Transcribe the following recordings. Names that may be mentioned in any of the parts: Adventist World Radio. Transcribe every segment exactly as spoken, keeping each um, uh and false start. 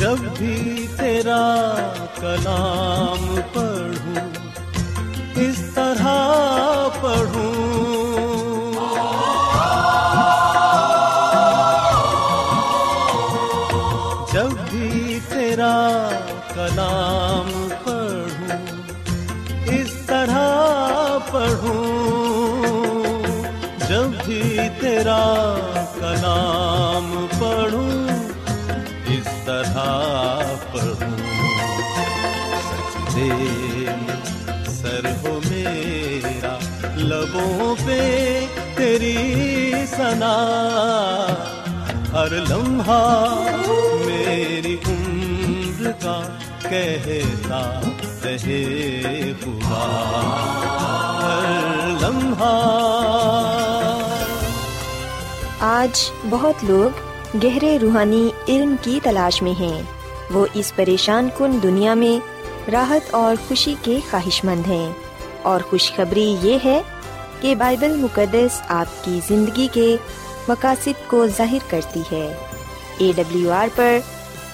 جب بھی تیرا کلام پڑھوں اس طرح پڑھوں، جب بھی تیرا کلام پڑھوں اس طرح پڑھوں، جب بھی تیرا کلام پڑھوں پڑھوں، سجدے میں سر ہو میرا لبوں پہ تیری ثنا، ہر لمحہ میری عمر کا کہتا رہے خدا، ہر لمحہ۔ آج بہت لوگ گہرے روحانی علم کی تلاش میں ہیں، وہ اس پریشان کن دنیا میں راحت اور خوشی کے خواہش مند ہیں، اور خوشخبری یہ ہے کہ بائبل مقدس آپ کی زندگی کے مقاصد کو ظاہر کرتی ہے۔ اے ڈبلیو آر پر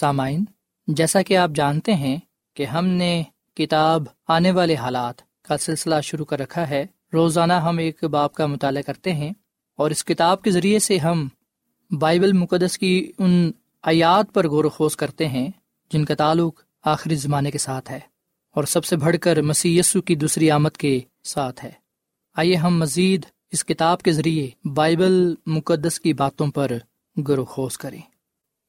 سامعین، جیسا کہ آپ جانتے ہیں کہ ہم نے کتاب آنے والے حالات کا سلسلہ شروع کر رکھا ہے۔ روزانہ ہم ایک باب کا مطالعہ کرتے ہیں، اور اس کتاب کے ذریعے سے ہم بائبل مقدس کی ان آیات پر غور و خوض کرتے ہیں جن کا تعلق آخری زمانے کے ساتھ ہے، اور سب سے بڑھ کر مسیح یسوع کی دوسری آمد کے ساتھ ہے۔ آئیے ہم مزید اس کتاب کے ذریعے بائبل مقدس کی باتوں پر غور و خوض کریں۔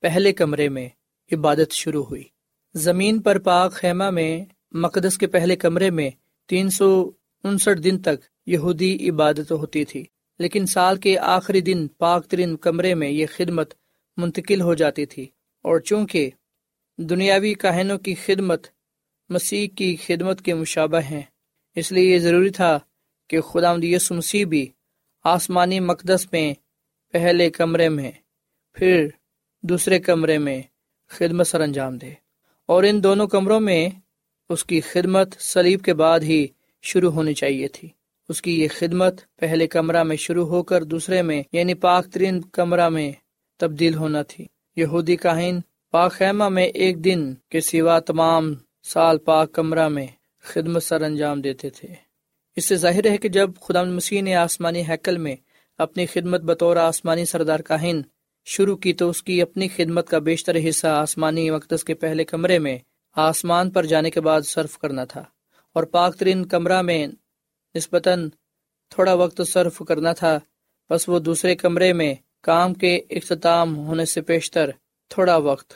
پہلے کمرے میں عبادت شروع ہوئی۔ زمین پر پاک خیمہ میں، مقدس کے پہلے کمرے میں، تین سو انسٹھ دن تک یہودی عبادت ہوتی تھی، لیکن سال کے آخری دن پاک ترین کمرے میں یہ خدمت منتقل ہو جاتی تھی، اور چونکہ دنیاوی کاہنوں کی خدمت مسیح کی خدمت کے مشابہ ہیں، اس لیے یہ ضروری تھا کہ خداوند یسوع مسیح بھی آسمانی مقدس میں پہلے کمرے میں پھر دوسرے کمرے میں خدمت سر انجام دے، اور ان دونوں کمروں میں اس کی خدمت صلیب کے بعد ہی شروع ہونی چاہیے تھی۔ اس کی یہ خدمت پہلے کمرہ میں شروع ہو کر دوسرے میں یعنی پاک ترین کمرہ میں تبدیل ہونا تھی۔ یہودی کاہن پاک خیمہ میں ایک دن کے سوا تمام سال پاک کمرہ میں خدمت سر انجام دیتے تھے۔ اس سے ظاہر ہے کہ جب خداوند مسیح نے آسمانی ہیکل میں اپنی خدمت بطور آسمانی سردار کاہن شروع کی، تو اس کی اپنی خدمت کا بیشتر حصہ آسمانی مقدس کے پہلے کمرے میں آسمان پر جانے کے بعد صرف کرنا تھا، اور پاک ترین کمرہ میں نسبتاً تھوڑا وقت صرف کرنا تھا۔ بس وہ دوسرے کمرے میں کام کے اختتام ہونے سے پیشتر تھوڑا وقت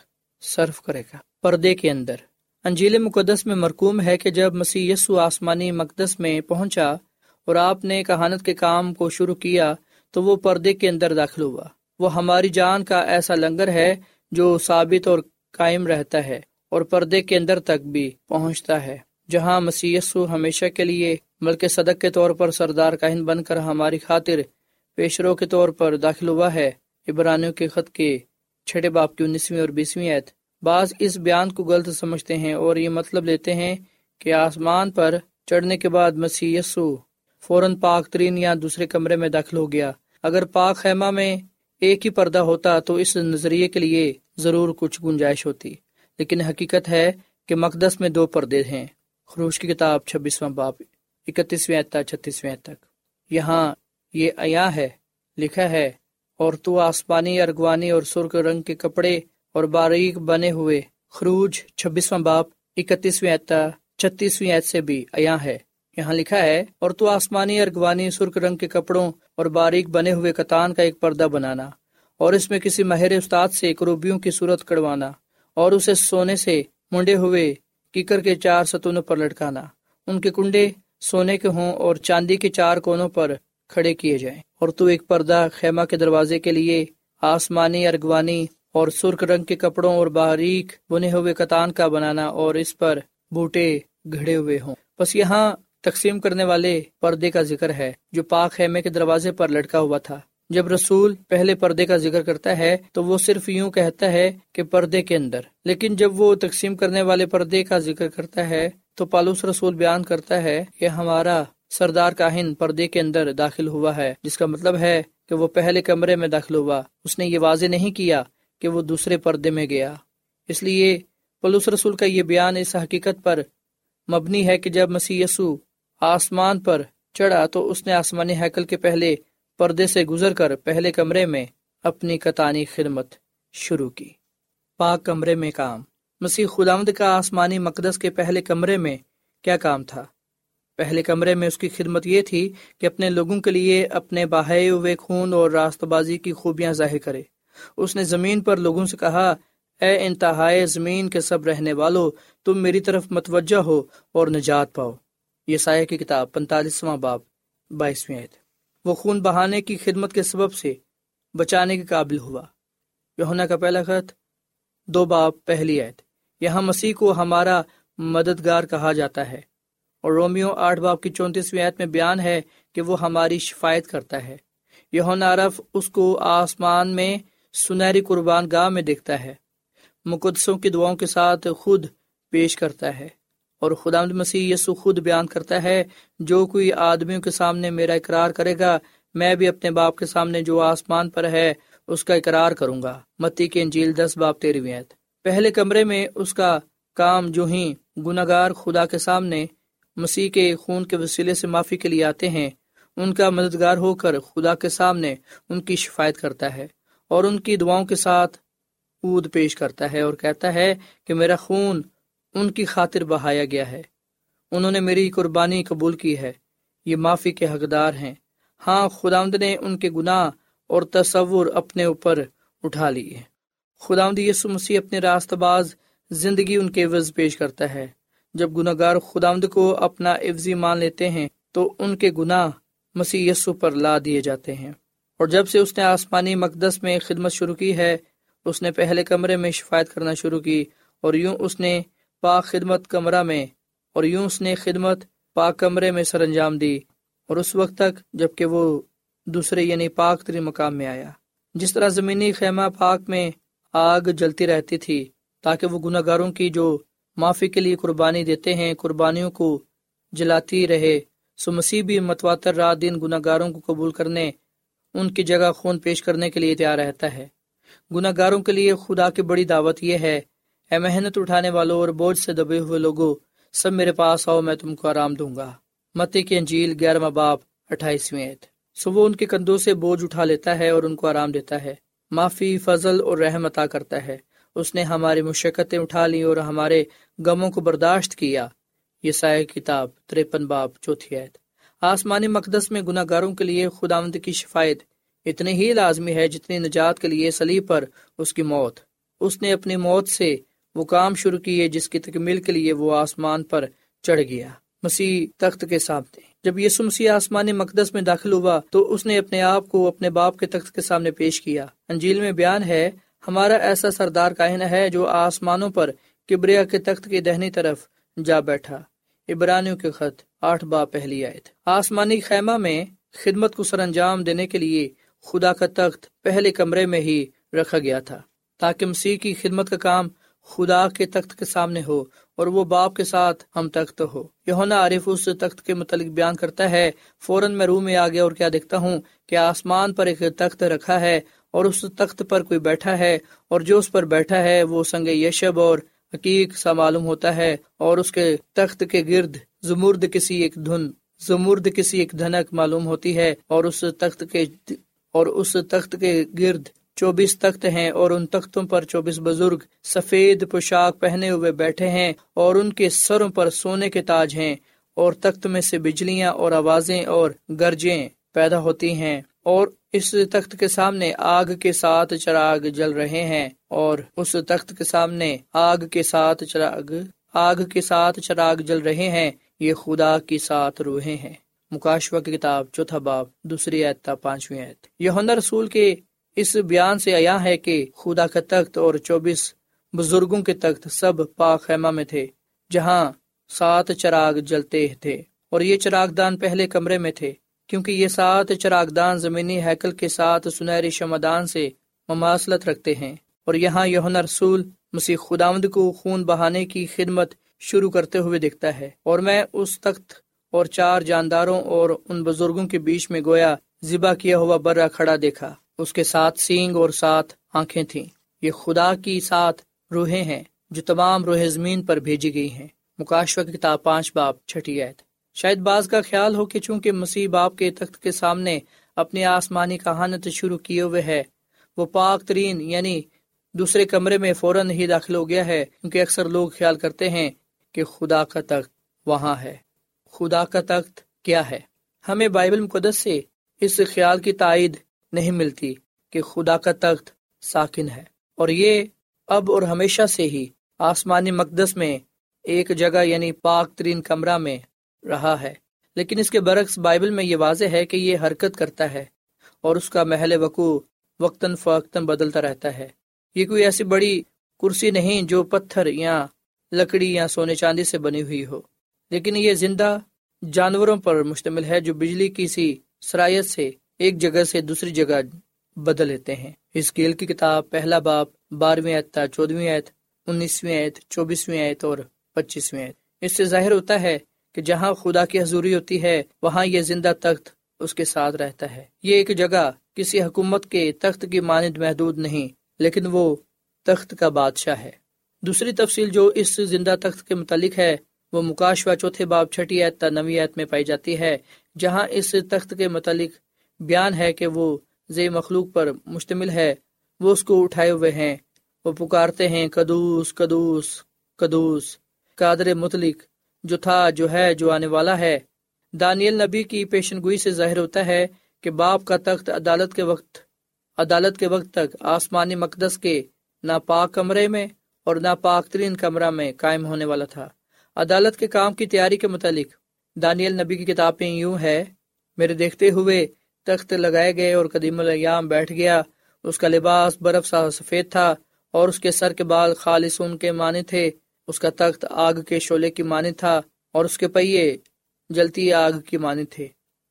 صرف کرے گا۔ پردے کے اندر انجیل مقدس میں مرقوم ہے کہ جب مسیح یسوع آسمانی مقدس میں پہنچا اور آپ نے کہانت کے کام کو شروع کیا، تو وہ پردے کے اندر داخل ہوا۔ وہ ہماری جان کا ایسا لنگر ہے جو ثابت اور قائم رہتا ہے، اور پردے کے اندر تک بھی پہنچتا ہے، جہاں مسیح یسوع ہمیشہ کے لیے بلکہ صدق کے طور پر سردار کاہن بن کر ہماری خاطر پیشرو کے طور پر داخل ہوا ہے۔ عبرانیوں کے خط کے چھٹے باب کی انیسویں اور بیسویں آیت۔ بعض اس بیان کو غلط سمجھتے ہیں اور یہ مطلب لیتے ہیں کہ آسمان پر چڑھنے کے بعد مسیح یسوع فوراً پاک ترین یا دوسرے کمرے میں داخل ہو گیا۔ اگر پاک خیمہ میں ایک ہی پردہ ہوتا تو اس نظریے کے لیے ضرور کچھ گنجائش ہوتی، لیکن حقیقت ہے کہ مقدس میں دو پردے ہیں۔ خروج کی کتاب چھبیسواں باب اکتیسویں تا چھتیسویں تک یہاں یہ آیا ہے، لکھا ہے، اور تو آسمانی، ارغوانی اور سرخ رنگ کے کپڑے اور باریک بنے ہوئے۔ خروج چھبیسواں باب اکتیسویں تا چھتیسویں آیت سے بھی آیا ہے، یہاں لکھا ہے، اور تو آسمانی، ارغوانی، سرخ رنگ کے کپڑوں اور باریک بنے ہوئے کتان کا ایک پردہ بنانا، اور اس میں کسی ماہر استاد سے کروبیوں کی صورت کڑوانا، اور اسے سونے سے منڈے ہوئے کیکر کے چار ستونوں پر لٹکانا۔ ان کے کنڈے سونے کے ہوں اور چاندی کے چار کونوں پر کھڑے کیے جائیں۔ اور تو ایک پردہ خیمہ کے دروازے کے لیے آسمانی، ارغوانی اور سرخ رنگ کے کپڑوں اور باریک بنے ہوئے کتان کا بنانا، اور اس پر بوٹے گھڑے ہوئے ہوں۔ بس یہاں تقسیم کرنے والے پردے کا ذکر ہے جو پاک خیمے کے دروازے پر لٹکا ہوا تھا۔ جب رسول پہلے پردے کا ذکر کرتا ہے تو وہ صرف یوں کہتا ہے کہ پردے کے اندر، لیکن جب وہ تقسیم کرنے والے پردے کا ذکر کرتا ہے تو پالوس رسول بیان کرتا ہے کہ ہمارا سردار کاہن پردے کے اندر داخل ہوا ہے، جس کا مطلب ہے کہ وہ پہلے کمرے میں داخل ہوا۔ اس نے یہ واضح نہیں کیا کہ وہ دوسرے پردے میں گیا۔ اس لیے پالوس رسول کا یہ بیان اس حقیقت پر مبنی ہے کہ جب مسیح یسوع آسمان پر چڑھا تو اس نے آسمانی ہیکل کے پہلے پردے سے گزر کر پہلے کمرے میں اپنی قطانی خدمت شروع کی۔ پاک کمرے میں کام۔ مسیح خداوند کا آسمانی مقدس کے پہلے کمرے میں کیا کام تھا؟ پہلے کمرے میں اس کی خدمت یہ تھی کہ اپنے لوگوں کے لیے اپنے بہائے ہوئے خون اور راست بازی کی خوبیاں ظاہر کرے۔ اس نے زمین پر لوگوں سے کہا، اے انتہائے زمین کے سب رہنے والو، تم میری طرف متوجہ ہو اور نجات پاؤ۔ یسایا کی کتاب پینتالیسواں باب بائیسویں آیت۔ وہ خون بہانے کی خدمت کے سبب سے بچانے کے قابل ہوا۔ یوحنا کا پہلا خط دو باب پہلی آیت۔ یہاں مسیح کو ہمارا مددگار کہا جاتا ہے، اور رومیو آٹھ باب کی چونتیسویں آیت میں بیان ہے کہ وہ ہماری شفایت کرتا ہے۔ یوحنا عرف اس کو آسمان میں سنہری قربان گاہ میں دیکھتا ہے، مقدسوں کی دعاؤں کے ساتھ خود پیش کرتا ہے، اور خداوند مسیح یسوع خود بیان کرتا ہے، جو کوئی آدمیوں کے سامنے میرا اقرار کرے گا، میں بھی اپنے باپ کے سامنے جو آسمان پر ہے اس کا اقرار کروں گا۔ متی کی انجیل دس باب تیرہویں آیت۔ پہلے کمرے میں اس کا کام جو ہی گنہگار خدا کے سامنے مسیح کے خون کے وسیلے سے معافی کے لیے آتے ہیں، ان کا مددگار ہو کر خدا کے سامنے ان کی شفایت کرتا ہے، اور ان کی دعاؤں کے ساتھ عود پیش کرتا ہے، اور کہتا ہے کہ میرا خون ان کی خاطر بہایا گیا ہے، انہوں نے میری قربانی قبول کی ہے، یہ معافی کے حقدار ہیں۔ ہاں، خداوند نے ان کے گناہ اور تصور اپنے اوپر اٹھا لیے۔ خداوند یسوع مسیح اپنے راستہ باز زندگی ان کے عوض پیش کرتا ہے۔ جب گناہ گار خداوند کو اپنا عوضی مان لیتے ہیں تو ان کے گناہ مسیح یسوع پر لا دیے جاتے ہیں، اور جب سے اس نے آسمانی مقدس میں خدمت شروع کی ہے، اس نے پہلے کمرے میں شفایت کرنا شروع کی، اور یوں اس نے پاک خدمت کمرہ میں اور یوں اس نے خدمت پاک کمرے میں سر انجام دی، اور اس وقت تک جب کہ وہ دوسرے یعنی پاک ترین مقام میں آیا۔ جس طرح زمینی خیمہ پاک میں آگ جلتی رہتی تھی تاکہ وہ گناہ گاروں کی جو معافی کے لیے قربانی دیتے ہیں قربانیوں کو جلاتی رہے، سو مسیح بھی متواتر رات دن گناہ گاروں کو قبول کرنے، ان کی جگہ خون پیش کرنے کے لیے تیار رہتا ہے۔ گناہ گاروں کے لیے خدا کی بڑی دعوت یہ ہے، اے محنت اٹھانے والوں اور بوجھ سے دبے ہوئے لوگوں، سب میرے پاس آؤ، میں تم کو آرام دوں گا۔ متی کی انجیل گیارہواں باب اٹھائیسویں آیت۔ سو وہ ان کے کندھوں سے بوجھ اٹھا لیتا ہے اور ان کو آرام دیتا ہے، معافی، فضل اور رحم عطا کرتا ہے۔ اس نے ہماری مشقتیں اٹھا لیں اور ہمارے غموں کو برداشت کیا۔ یسایا کتاب تریپن باب چوتھی آیت۔ آسمانی مقدس میں گناہ گاروں کے لیے خداوند کی شفایت اتنی ہی لازمی ہے جتنی نجات کے لیے صلیب پر اس کی موت۔ اس نے اپنی موت سے وہ کام شروع کیے جس کی تکمیل کے لیے وہ آسمان پر چڑھ گیا، مسیح تخت کے سامنے۔ جب یسوع مسیح آسمانی مقدس میں داخل ہوا تو اس نے اپنے آپ کو اپنے باپ کے تخت کے سامنے پیش کیا۔ انجیل میں بیان ہے، ہمارا ایسا سردار کاہن ہے جو آسمانوں پر کبریا کے تخت کی دہنی طرف جا بیٹھا۔ عبرانیوں کے خط آٹھ باب پہلی آیت۔ آسمانی خیمہ میں خدمت کو سر انجام دینے کے لیے خدا کا تخت پہلے کمرے میں ہی رکھا گیا تھا، تاکہ مسیح کی خدمت کا کام خدا کے تخت کے سامنے ہو اور وہ باپ کے ساتھ ہم تخت ہو۔ یوحنا عارف اس تخت کے متعلق بیان کرتا ہے، فوراً میں روح میں آ گیا اور کیا دیکھتا ہوں کہ آسمان پر ایک تخت رکھا ہے، اور اس تخت پر کوئی بیٹھا ہے، اور جو اس پر بیٹھا ہے وہ سنگ یشب اور عقیق سا معلوم ہوتا ہے، اور اس کے تخت کے گرد زمرد کسی ایک دھن زمرد کسی ایک دھنک معلوم ہوتی ہے، اور اس تخت کے اور اس تخت کے گرد چوبیس تخت ہیں، اور ان تختوں پر چوبیس بزرگ سفید پوشاک پہنے ہوئے بیٹھے ہیں، اور ان کے سروں پر سونے کے تاج ہیں، اور تخت میں سے بجلیاں اور آوازیں اور گرجیں پیدا ہوتی ہیں، اور اس تخت کے سامنے آگ کے ساتھ چراغ جل رہے ہیں، اور اس تخت کے سامنے آگ کے ساتھ چراغ آگ کے ساتھ چراغ جل رہے ہیں، یہ خدا کی سات روحیں ہیں۔ مکاشفہ کی کتاب چوتھا باب دوسری آیت تا پانچویں آیت۔ یوحنا رسول کے اس بیان سے آیا ہے کہ خدا کا تخت اور چوبیس بزرگوں کے تخت سب پاک خیمہ میں تھے، جہاں سات چراغ جلتے تھے، اور یہ چراغدان پہلے کمرے میں تھے، کیونکہ یہ سات چراغدان زمینی ہیکل کے ساتھ سنہری شمعدان سے مماثلت رکھتے ہیں، اور یہاں یوحنا رسول مسیح خداوند کو خون بہانے کی خدمت شروع کرتے ہوئے دکھتا ہے، اور میں اس تخت اور چار جانداروں اور ان بزرگوں کے بیچ میں گویا ذبح کیا ہوا برا کھڑا دیکھا۔ اس کے ساتھ سینگ اور سات آنکھیں تھیں۔ یہ خدا کی سات روحیں ہیں جو تمام روح زمین پر بھیجی گئی ہیں۔ مکاشفہ کی کتاب پانچ باب چھٹی آیت۔ شاید بعض کا خیال ہو کہ چونکہ مسیح باپ کے تخت کے سامنے اپنی آسمانی کہانت شروع کیے ہوئے ہے، وہ پاک ترین یعنی دوسرے کمرے میں فوراً ہی داخل ہو گیا ہے، کیونکہ اکثر لوگ خیال کرتے ہیں کہ خدا کا تخت وہاں ہے۔ خدا کا تخت کیا ہے؟ ہمیں بائبل مقدس سے اس خیال کی تائید نہیں ملتی کہ خدا کا تخت ساکن ہے، اور یہ اب اور ہمیشہ سے ہی آسمانی مقدس میں ایک جگہ یعنی پاک ترین کمرہ میں رہا ہے۔ لیکن اس کے برعکس بائبل میں یہ واضح ہے کہ یہ حرکت کرتا ہے، اور اس کا محل وقوع وقتاً فوقتاً بدلتا رہتا ہے۔ یہ کوئی ایسی بڑی کرسی نہیں جو پتھر یا لکڑی یا سونے چاندی سے بنی ہوئی ہو، لیکن یہ زندہ جانوروں پر مشتمل ہے جو بجلی کی سی سرایت سے ایک جگہ سے دوسری جگہ بدل لیتے ہیں۔ حزقیل کی کتاب پہلا باب بارہویں آیت تا چودہویں آیت، انیسویں آیت، چوبیسویں آیت اور پچیسویں آیت۔ اس سے ظاہر ہوتا ہے کہ جہاں خدا کی حضوری ہوتی ہے وہاں یہ زندہ تخت اس کے ساتھ رہتا ہے۔ یہ ایک جگہ کسی حکومت کے تخت کی مانند محدود نہیں، لیکن وہ تخت کا بادشاہ ہے۔ دوسری تفصیل جو اس زندہ تخت کے متعلق ہے وہ مکاشفہ چوتھے باب چھٹی آیت تا نویں آیت میں پائی جاتی ہے، جہاں اس تخت کے متعلق بیان ہے کہ وہ ذی مخلوق پر مشتمل ہے۔ وہ اس کو اٹھائے ہوئے ہیں، وہ پکارتے ہیں قدوس قدوس قدوس، قادر مطلق، جو تھا، جو ہے، جو آنے والا ہے۔ دانیل نبی کی پیشن گوئی سے ظاہر ہوتا ہے کہ باپ کا تخت عدالت کے وقت عدالت کے وقت تک آسمانی مقدس کے ناپاک کمرے میں اور ناپاک ترین کمرہ میں قائم ہونے والا تھا۔ عدالت کے کام کی تیاری کے متعلق دانیل نبی کی کتاب میں یوں ہے: میرے دیکھتے ہوئے تخت لگائے گئے اور قدیم الایام بیٹھ گیا، اس کا لباس برف سا سفید تھا اور اس کے سر کے بال خالص اون کے معنی تھے، اس کا تخت آگ کے شعلے کی معنی تھا اور اس کے پہیے جلتی آگ کی معنی تھے،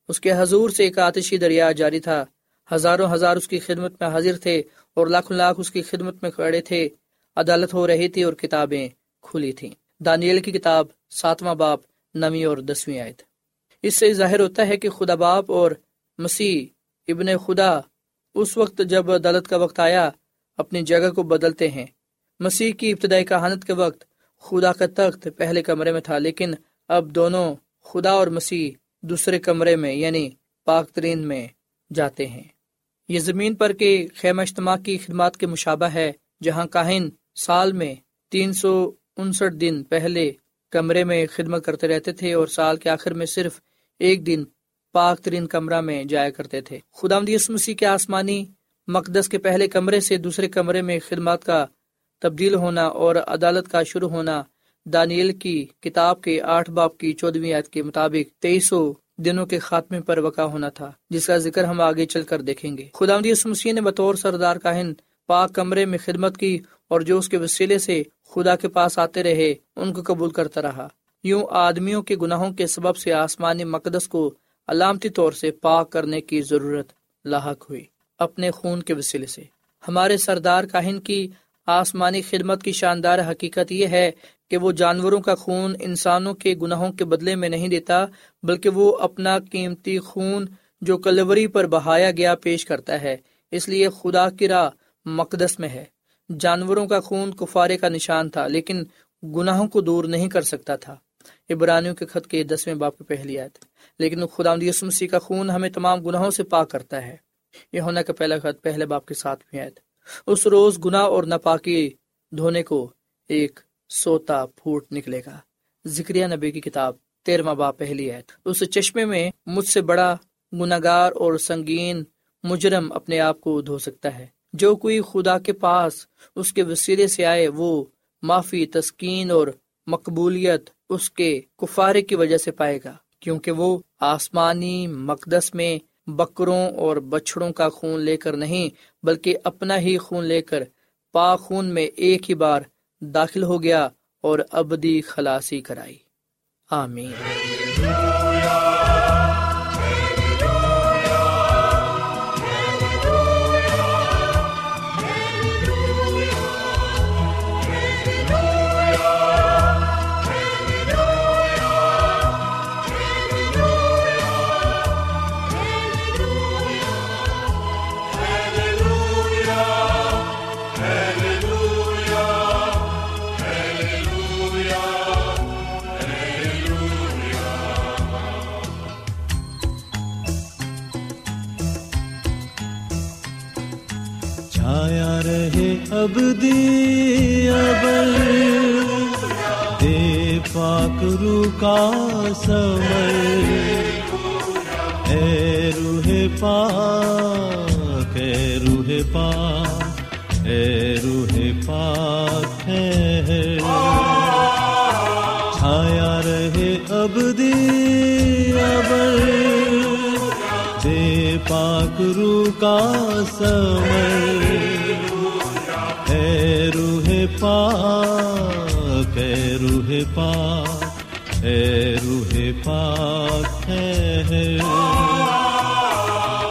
اس کے حضور سے ایک آتشی دریا جاری تھا، ہزاروں ہزار اس کی خدمت میں حاضر تھے اور لاکھوں لاکھ اس کی خدمت میں کھڑے تھے، عدالت ہو رہی تھی اور کتابیں کھلی تھیں۔ دانیل کی کتاب ساتواں باب نویں اور دسویں آیت۔ اس سے ظاہر ہوتا ہے کہ خدا باپ اور مسیح ابن خدا اس وقت جب عدالت کا وقت آیا اپنی جگہ کو بدلتے ہیں۔ مسیح کی ابتدائی کہانت کے وقت خدا کا تخت پہلے کمرے میں تھا، لیکن اب دونوں خدا اور مسیح دوسرے کمرے میں یعنی پاک ترین میں جاتے ہیں۔ یہ زمین پر کے خیمہ اجتماع کی خدمات کے مشابہ ہے، جہاں کاہن سال میں تین سو انسٹھ دن پہلے کمرے میں خدمت کرتے رہتے تھے اور سال کے آخر میں صرف ایک دن پاک ترین کمرہ میں جایا کرتے تھے۔ خداوند یسوع مسیح کے آسمانی مقدس کے پہلے کمرے سے دوسرے کمرے میں خدمات کا تبدیل ہونا اور عدالت کا شروع ہونا دانیل کی کتاب کے آٹھ باب کی چودہویں آیت کے مطابق تیئیس سو دنوں کے خاتمے پر وقع ہونا تھا، جس کا ذکر ہم آگے چل کر دیکھیں گے۔ خداوند یسوع مسیح نے بطور سردار کاہن پاک کمرے میں خدمت کی، اور جو اس کے وسیلے سے خدا کے پاس آتے رہے ان کو قبول کرتا رہا۔ یوں آدمیوں کے گناہوں کے سبب سے آسمانی مقدس کو علامتی طور سے پاک کرنے کی ضرورت لاحق ہوئی۔ اپنے خون کے وسیلے سے ہمارے سردار کاہن کی آسمانی خدمت کی شاندار حقیقت یہ ہے کہ وہ جانوروں کا خون انسانوں کے گناہوں کے بدلے میں نہیں دیتا، بلکہ وہ اپنا قیمتی خون جو کلوری پر بہایا گیا پیش کرتا ہے۔ اس لیے خدا کی راہ مقدس میں ہے۔ جانوروں کا خون کفارے کا نشان تھا، لیکن گناہوں کو دور نہیں کر سکتا تھا۔ عبرانیوں کے خط کے دسویں باپ کی پہلی آیت۔ لیکن خداوند یسوع مسیح کا خون ہمیں تمام گناہوں سے پاک کرتا ہے، یوحنا کا پہلا خط پہلے باپ کے ساتویں آیت۔ اس روز گناہ اور ناپاکی دھونے کو ایک سوتا پھوٹ نکلے گا، زکریا نبی کی کتاب تیرواں باب پہلی آیت۔ اس چشمے میں مجھ سے بڑا گنہگار اور سنگین مجرم اپنے آپ کو دھو سکتا ہے۔ جو کوئی خدا کے پاس اس کے وسیلے سے آئے وہ معافی، تسکین اور مقبولیت اس کے کفارے کی وجہ سے پائے گا، کیونکہ وہ آسمانی مقدس میں بکروں اور بچھڑوں کا خون لے کر نہیں، بلکہ اپنا ہی خون لے کر پاک خون میں ایک ہی بار داخل ہو گیا اور ابدی خلاصی کرائی۔ آمین۔ چھایا رہے ابدی ابد، دے پاک روح کا ثمر، اے روح پاک، اے روح پاک، اے روح پاک ہے، چھایا رہے ابدی ابد، دے پاک روح کا ثمر، اے روح پاک، اے روح پاک، اے روح پاک ہے،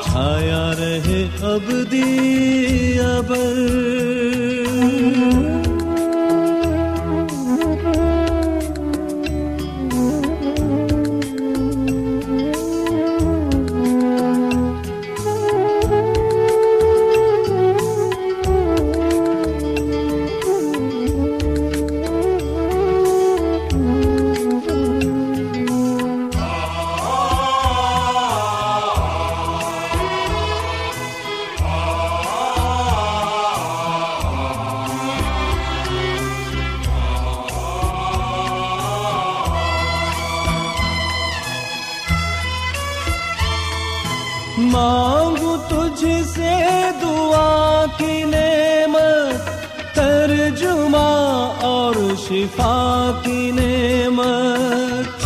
چھایا رہے ابدی ابد۔ مانگوں تجھ سے دعا کی نعمت، ترجمہ اور شفا کی نعمت،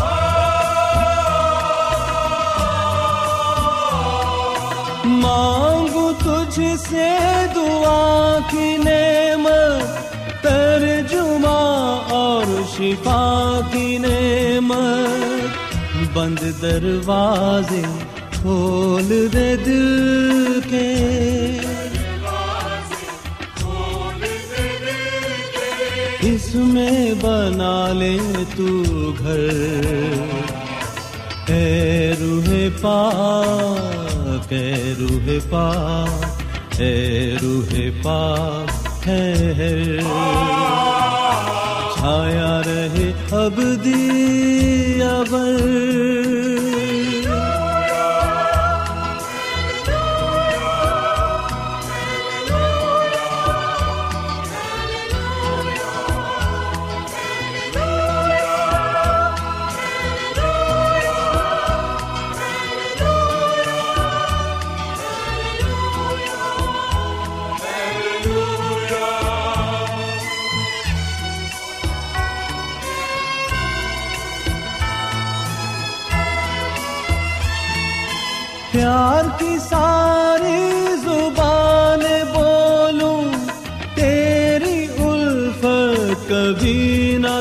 مانگوں تجھ سے دعا کی نعمت، ترجمہ اور شفا کی نعمت، بند دروازے کھول دے دل کے، اس میں بنا لے تو گھر، اے روح پاک، اے روح پاک، اے روح پاک ہے، چھایا رہے ابدی ابد۔ پیار کی ساری زبان بولوں، تیری الفت کبھی نہ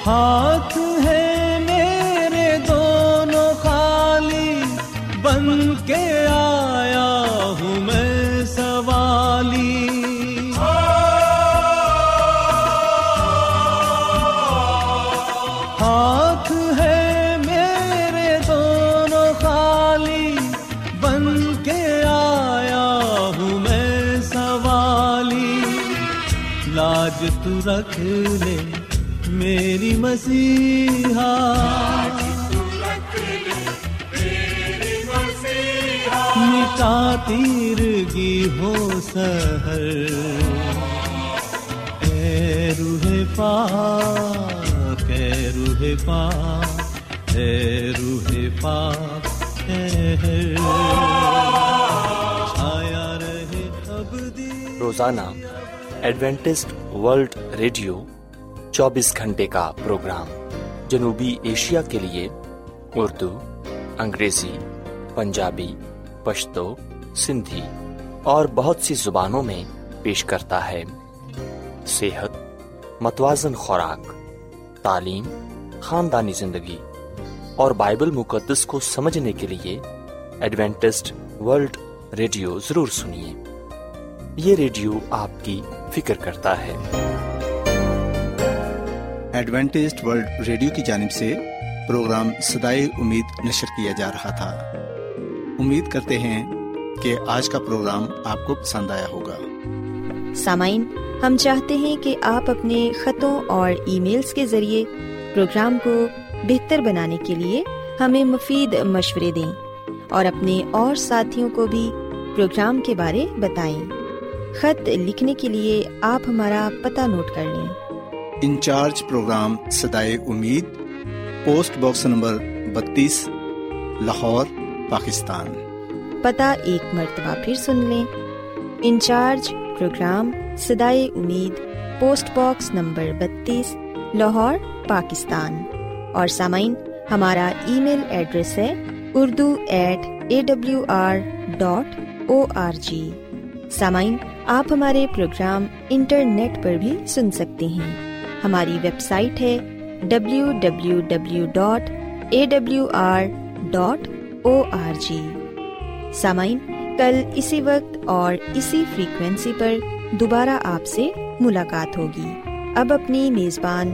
ہاتھ ہے میرے دونوں خالی، بن کے آیا ہوں میں سوالی، ہاتھ ہے میرے دونوں خالی، بن کے آیا ہوں میں سوالی، لا مجھ تو رکھ لے میری مسیحا، مٹا تیرگی ہو سحر، اے روح پاک اے روح پاک اے روح پاک چھایا رہے اب دی۔ روزانہ ایڈوینٹسٹ ورلڈ ریڈیو چوبیس گھنٹے کا پروگرام جنوبی ایشیا کے لیے اردو، انگریزی، پنجابی، پشتو، سندھی اور بہت سی زبانوں میں پیش کرتا ہے۔ صحت، متوازن خوراک، تعلیم، خاندانی زندگی اور بائبل مقدس کو سمجھنے کے لیے ایڈوینٹسٹ ورلڈ ریڈیو ضرور سنیے۔ یہ ریڈیو آپ کی فکر کرتا ہے۔ ایڈوینٹسٹ ورلڈ ریڈیو کی جانب سے پروگرام صدائے امید نشر کیا جا رہا تھا۔ امید کرتے ہیں کہ آج کا پروگرام آپ کو پسند آیا ہوگا۔ سامعین، ہم چاہتے ہیں کہ آپ اپنے خطوں اور ای میلز کے ذریعے پروگرام کو بہتر بنانے کے لیے ہمیں مفید مشورے دیں اور اپنے اور ساتھیوں کو بھی پروگرام کے بارے بتائیں۔ خط لکھنے کے لیے آپ ہمارا پتہ نوٹ کر لیں۔ انچارج پروگرام صدائے امید، پوسٹ باکس نمبر بتیس، لاہور، پاکستان۔ پتہ ایک مرتبہ پھر سن لیں۔ انچارج پروگرام صدائے امید، پوسٹ باکس نمبر بتیس، لاہور، پاکستان۔ اور سامعین، ہمارا ای میل ایڈریس ہے Urdu at A W R dot O R G. سامعین، آپ ہمارے پروگرام انٹرنیٹ پر بھی سن سکتے ہیں۔ ہماری ویب سائٹ ہے W W W dot A W R dot O R G. سامعین، کل اسی وقت اور اسی فریکوینسی پر دوبارہ آپ سے ملاقات ہوگی۔ اب اپنی میزبان